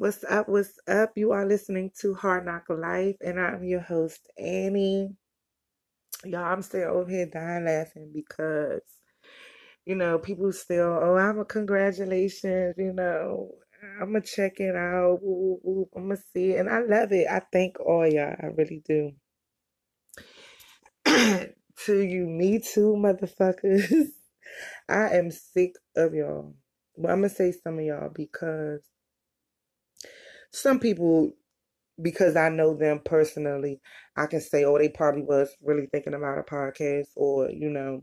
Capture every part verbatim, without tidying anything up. What's up? What's up? You are listening to Hard Knock Life, and I'm your host, Annie. Y'all, I'm still over here dying laughing because, you know, people still, oh, I'm a congratulations, you know, I'm a check it out, whoop, whoop, whoop. I'm going to see it, and I love it. I thank all y'all. I really do. To you, me too, motherfuckers. I am sick of y'all. Well, I'm going to say some of y'all because some people, because I know them personally, I can say, oh, they probably was really thinking about a podcast or, you know,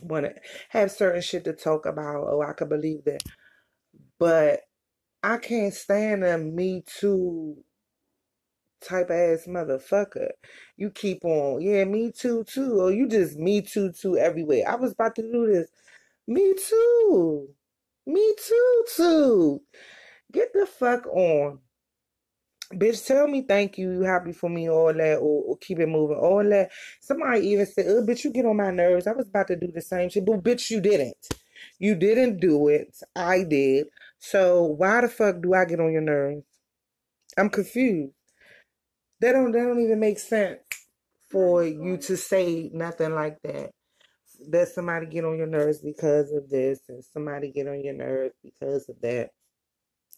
want to have certain shit to talk about. Oh, I could believe that. But I can't stand a me too type ass motherfucker. You keep on, yeah, me too, too. Or you just me too, too everywhere. I was about to do this. Me too. Me too, too. Get the fuck on. Bitch, tell me thank you, you happy for me, all that, or, or keep it moving, all that. Somebody even said, oh, bitch, you get on my nerves. I was about to do the same shit, but bitch, you didn't. You didn't do it. I did. So why the fuck do I get on your nerves? I'm confused. That don't, that don't even make sense for you to say nothing like that. That somebody get on your nerves because of this, and somebody get on your nerves because of that.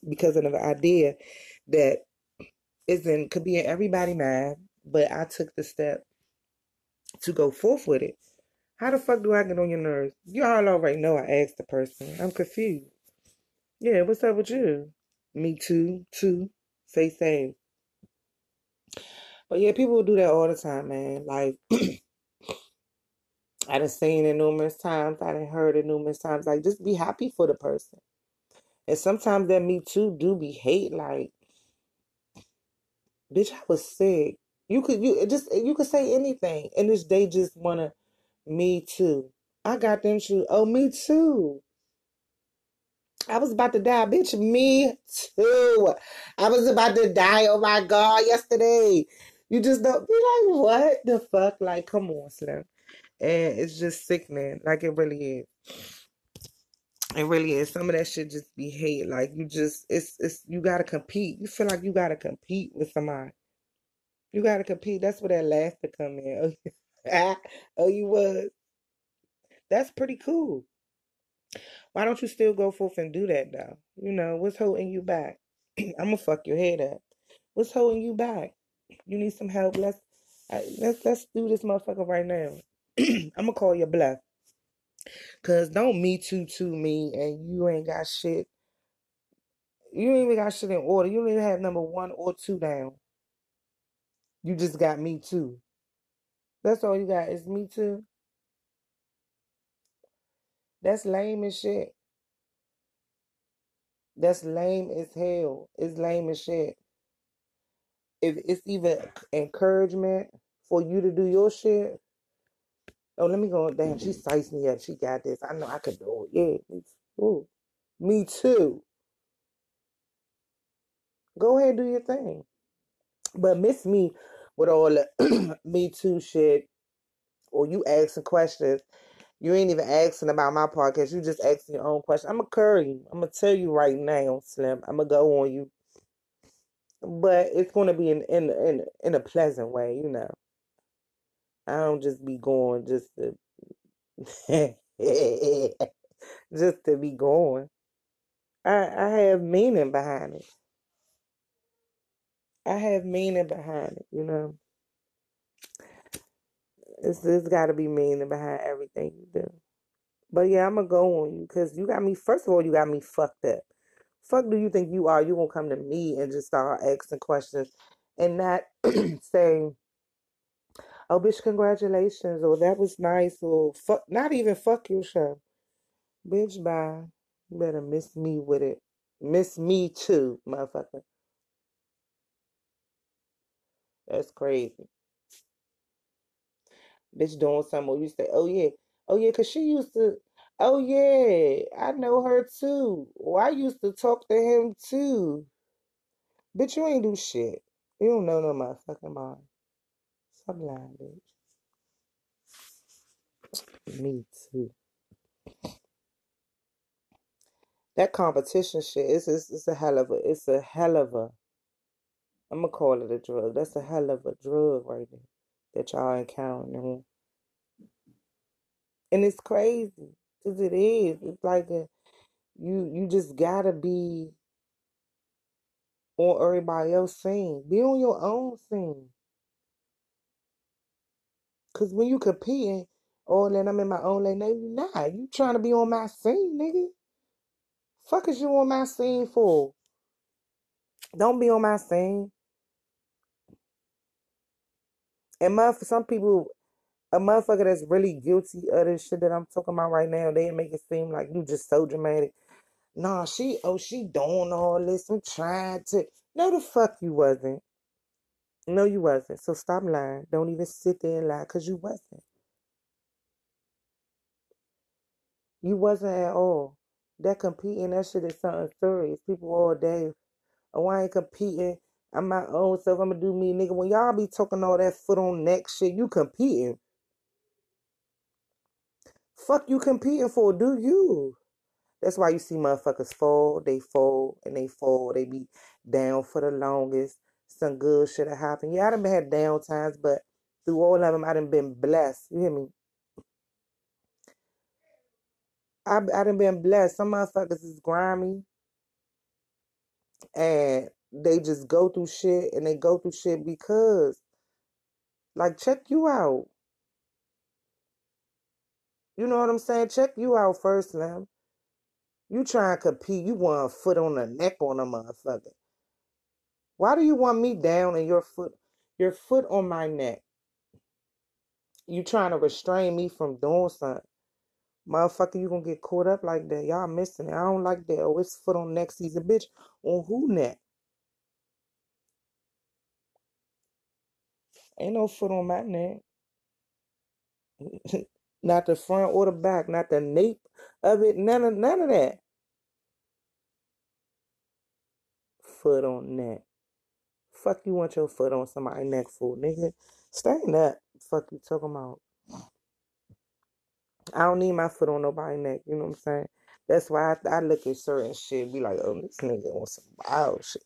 Because of the idea that isn't could be in everybody's mind, but I took the step to go forth with it. How the fuck do I get on your nerves? Y'all already know I asked the person. I'm confused. Yeah, what's up with you? Me too, too. Say same. But yeah, people do that all the time, man. Like, I done seen it numerous times. I done heard it numerous times. Like, just be happy for the person. And sometimes that me too do be hate. Like, bitch, I was sick. You could you just you could say anything, and this they just wanna me too. I got them shoes. Oh, me too. I was about to die, bitch. Me too. I was about to die. Oh my god, yesterday. You just don't be like, what the fuck? Like, come on, Slim. And it's just sickening. Like, it really is. It really is. Some of that shit just be hate. Like, you just, it's, it's, you gotta compete. You feel like you gotta compete with somebody. You gotta compete. That's where that laughter come in. Oh, oh, you was. That's pretty cool. Why don't you still go forth and do that, though? You know, what's holding you back? I'm gonna fuck your head up. What's holding you back? You need some help. Let's, let's, let's do this motherfucker right now. I'm gonna call your bluff. Cause don't me too to me, and you ain't got shit. You ain't even got shit in order. You don't even have number one or two down. You just got me too. That's all you got is me too. That's lame as shit. That's lame as hell. It's lame as shit. If it's even encouragement for you to do your shit. Oh, let me go. Damn, she sized me up. She got this. I know I could do it. Yeah. Ooh. Me too. Go ahead and do your thing. But miss me with all the me too shit. Or you asking questions. You ain't even asking about my podcast. You just asking your own question. I'm going to curl you. I'm going to tell you right now, Slim. I'm going to go on you. But it's going to be in, in, in, in a pleasant way, you know. I don't just be going just to just to be going. I I have meaning behind it. I have meaning behind it, you know. It's it's got to be meaning behind everything you do. But yeah, I'm gonna go on you because you got me. First of all, you got me fucked up. Fuck, do you think you are? You gonna come to me and just start asking questions and not saying, oh, bitch, congratulations, or that was nice, or fuck, not even fuck your show. Bitch, bye. You better miss me with it. Miss me too, motherfucker. That's crazy. Bitch doing something where you say, oh, yeah. Oh, yeah, because she used to, oh, yeah, I know her too. Or I used to talk to him too. Bitch, you ain't do shit. You don't know no motherfucking mom. I'm lying, bitch. Me too. That competition shit is it's, it's a hell of a it's a hell of a I'm gonna call it a drug. That's a hell of a drug right there that y'all encountering. And it's crazy because it is. It's like a, you you just gotta be on everybody else's scene. Be on your own scene. Cause when you competing, oh, then I'm in my own lane. No, you not. You trying to be on my scene, nigga. Fuck is you on my scene for? Don't be on my scene. And mother, for some people, a motherfucker that's really guilty of this shit that I'm talking about right now, they make it seem like you just so dramatic. Nah, she, oh, she doing all this. I'm trying to. No, the fuck you wasn't. No, you wasn't. So stop lying. Don't even sit there and lie, because you wasn't. You wasn't at all. That competing, that shit is something serious. People all day, oh, I ain't competing. I'm my own self. I'm going to do me, nigga. When y'all be talking all that foot on neck shit, you competing. Fuck you competing for, do you? That's why you see motherfuckers fall. They fall and they fall. They be down for the longest. Some good shit have happened. Yeah, I done had down times, but through all of them, I done been blessed. You hear me? I, I done been blessed. Some motherfuckers is grimy. And they just go through shit. And they go through shit because, like, check you out. You know what I'm saying? Check you out first, Lim. You trying to compete. You want a foot on the neck on a motherfucker. Why do you want me down and your foot your foot on my neck? You trying to restrain me from doing something. Motherfucker, you gonna get caught up like that. Y'all missing it. I don't like that. Oh, it's foot on neck season, bitch. On who neck? Ain't no foot on my neck. Not the front or the back. Not the nape of it. None of, none of that. Foot on neck. Fuck you want your foot on somebody's neck for, nigga? Stand up. Fuck you talking about. I don't need my foot on nobody's neck. You know what I'm saying? That's why I, I look at certain shit, be like, oh, this nigga on some wild shit.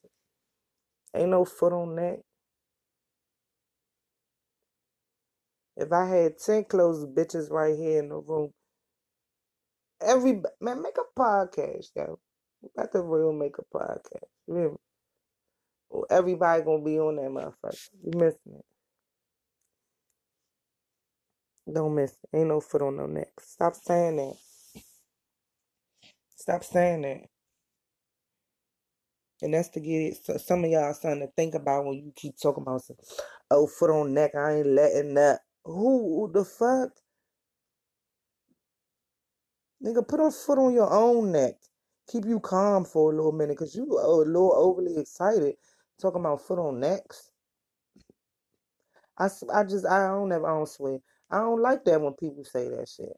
Ain't no foot on neck. If I had ten close bitches right here in the room, every man, make a podcast, yo. Like a real make a podcast. You hear me? Well, everybody gonna be on that motherfucker. You missing it. Don't miss it. Ain't no foot on no neck. Stop saying that. Stop saying that. And that's to get it, so some of y'all something to think about when you keep talking about some, oh, foot on neck, I ain't letting up. Who the fuck? Nigga, put a foot on your own neck. Keep you calm for a little minute, because you are a little overly excited talking about foot on necks. I, I just, I don't ever, I don't swear. I don't like that when people say that shit.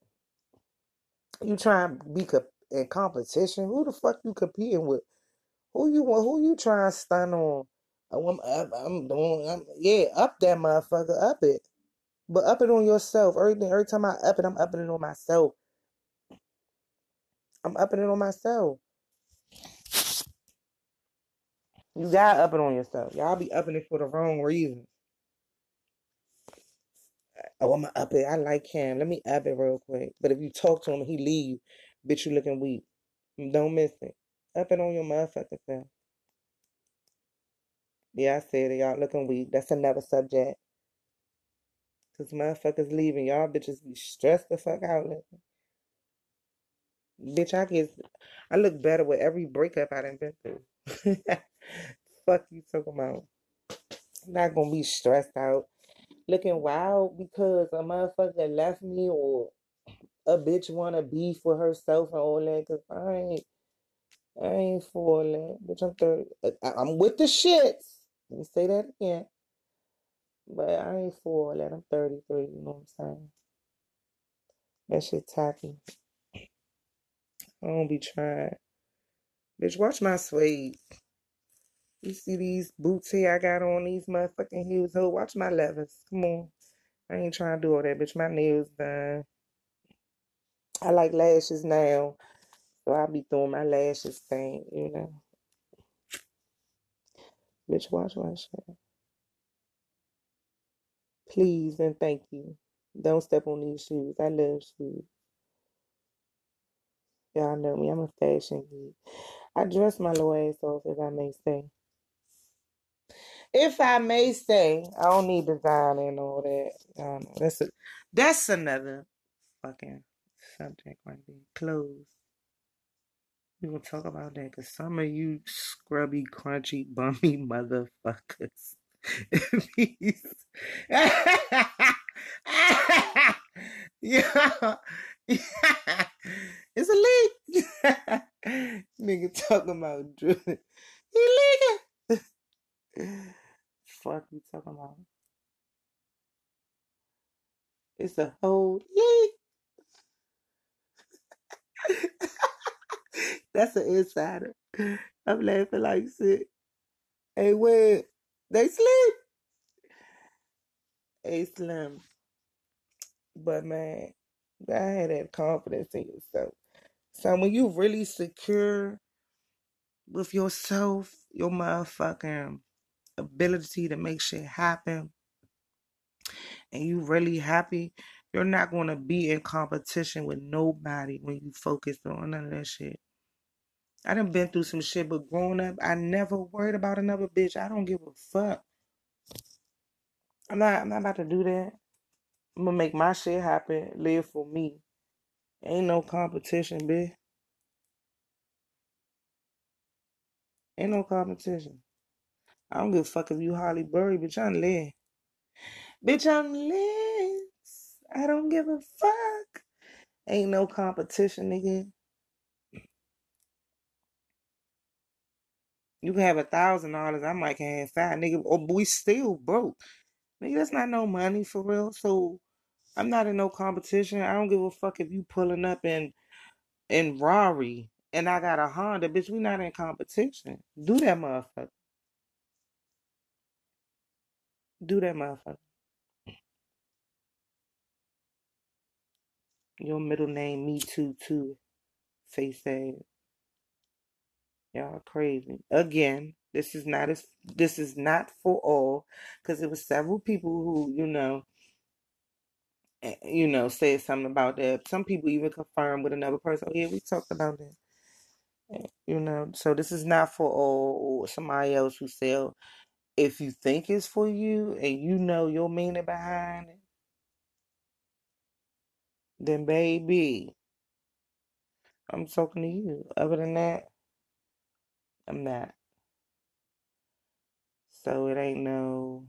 You trying to be comp- in competition? Who the fuck you competing with? Who you want? Who you trying to stun on? Oh, I'm, I'm, I'm doing, I'm, yeah, up that motherfucker, up it. But up it on yourself. Everything, every time I up it, I'm upping it on myself. I'm upping it on myself. You gotta up it on yourself. Y'all be upping it for the wrong reason. Oh, I'm gonna up it. I like him. Let me up it real quick. But if you talk to him and he leave, bitch, you looking weak. Don't miss it. Up it on your motherfucking self. Yeah, I said it. Y'all looking weak. That's another subject. Because motherfuckers leaving. Y'all bitches be stressed the fuck out. Bitch, I get, I look better with every breakup I done been through. Fuck you talking about. I'm not gonna be stressed out. Looking wild because a motherfucker left me or a bitch wanna be for herself and all that. Cause I ain't, I ain't for all that. Bitch, I'm thirty. I, I'm with the shits. Let me say that again. But I ain't for all that. I'm thirty-three. You know what I'm saying? That shit tacky. I don't be trying. Bitch, watch my suede. You see these boots here I got on, these motherfucking heels. Oh, watch my levers. Come on. I ain't trying to do all that, bitch. My nails done. I like lashes now. So I'll be doing my lashes thing, you know. Bitch, watch my shit. Please and thank you. Don't step on these shoes. I love shoes. Y'all know me. I'm a fashion geek. I dress my little ass off, if I may say. If I may say, I don't need design and all that. Um, that's a, that's another fucking subject right there. Clothes. We gonna talk about that because some of you scrubby, crunchy, bummy motherfuckers. yeah. yeah. It's illegal. Nigga talking about drilling. Illegal. Fuck you talking about. It's a whole yay. That's an insider. I'm laughing like shit. Hey, wait. They sleep. Hey, Slim. But, man, I had that confidence in yourself. So, when you really secure with yourself, your motherfucking ability to make shit happen, and you really happy, you're not going to be in competition with nobody when you focus on none of that shit. I done been through some shit, but growing up, I never worried about another bitch. I don't give a fuck. I'm not, I'm not about to do that. I'm going to make my shit happen, live for me. Ain't no competition, bitch. Ain't no competition. I don't give a fuck if you Holly Berry, bitch, I'm lit. Bitch, I'm lit. I don't give a fuck. Ain't no competition, nigga. You can have a thousand dollars. I might can have five, nigga. Or we still broke, nigga. That's not no money for real. So I'm not in no competition. I don't give a fuck if you pulling up in in Rari and I got a Honda, bitch. We not in competition. Do that, motherfucker. Do that, motherfucker. Your middle name, me too, too. Face ass. Y'all crazy. Again, this is not a, this is not for all, because it was several people who, you know, you know, said something about that. Some people even confirmed with another person. Oh yeah, we talked about that. You know, so this is not for all. Or somebody else who said, if you think it's for you and you know your meaning behind it, then baby, I'm talking to you. Other than that, I'm not. So it ain't no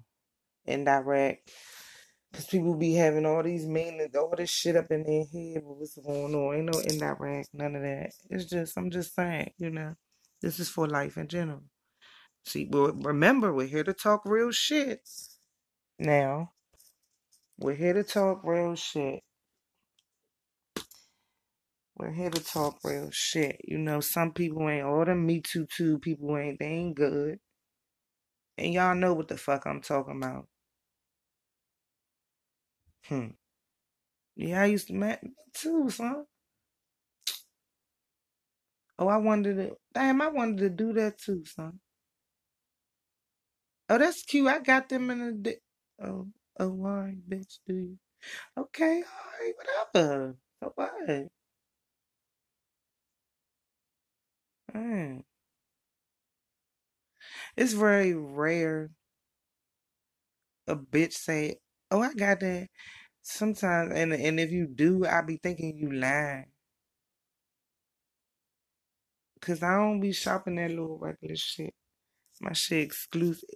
indirect. Because people be having all these meanings, all this shit up in their head. But what's going on? Ain't no indirect, none of that. It's just, I'm just saying, you know, this is for life in general. See, well, remember, we're here to talk real shit. Now, we're here to talk real shit. We're here to talk real shit. You know, some people ain't all them Me Too Too people ain't, they ain't good. And y'all know what the fuck I'm talking about. Hmm. Yeah, I used to met Me Too, son. Oh, I wanted to, damn, I wanted to do that too, son. Oh, that's cute. I got them in the, di- oh, oh, all right, bitch, do you? Okay, all right, whatever. So what? Mm. It's very rare a bitch say, oh, I got that. Sometimes, and and if you do, I be thinking you lying. Because I don't be shopping that little regular shit. My shit exclusive.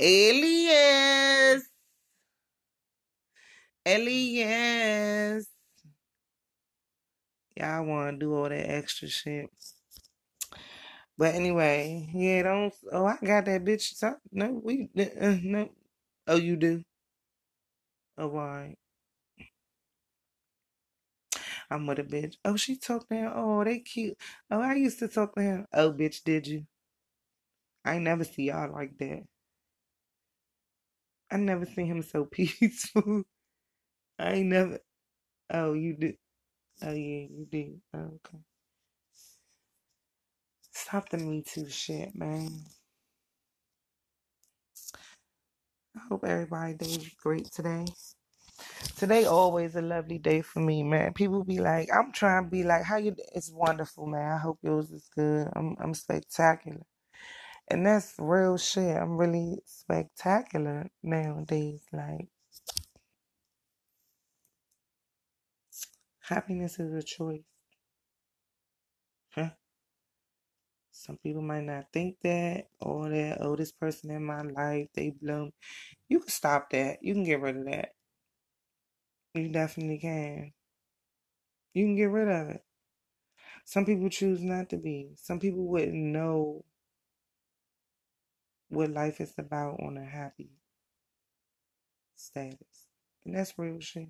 Elias! Elias! Y'all want to do all that extra shit. But anyway, yeah, don't. Oh, I got that bitch. No, we. Uh, no. Oh, you do? Oh, all right. I'm with a bitch. Oh, she talked to him. Oh, they cute. Oh, I used to talk to him. Oh, bitch, did you? I ain't never see y'all like that. I never seen him so peaceful. I ain't never. Oh, you did. Oh, yeah, you did. Oh, okay. Stop the Me Too shit, man. I hope everybody day's great today. Today always a lovely day for me, man. People be like, I'm trying to be like, how you? It's wonderful, man. I hope yours is good. I'm I'm spectacular. And that's real shit. I'm really spectacular nowadays. Like, happiness is a choice. Huh? Some people might not think that, or that, oh, this person in my life, they bloom. You can stop that. You can get rid of that. You definitely can. You can get rid of it. Some people choose not to be. Some people wouldn't know what life is about on a happy status. And that's real shit.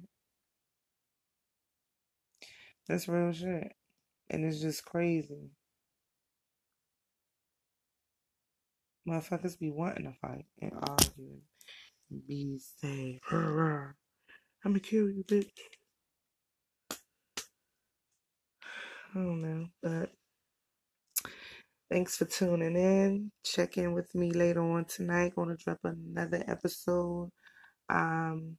That's real shit. And it's just crazy. Motherfuckers be wanting to fight and argue and be sad. I'm gonna kill you, bitch. I don't know, but thanks for tuning in. Check in with me later on tonight. Gonna drop another episode. Um,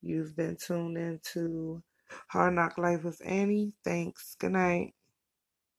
you've been tuned in to Hard Knock Life with Annie. Thanks. Good night.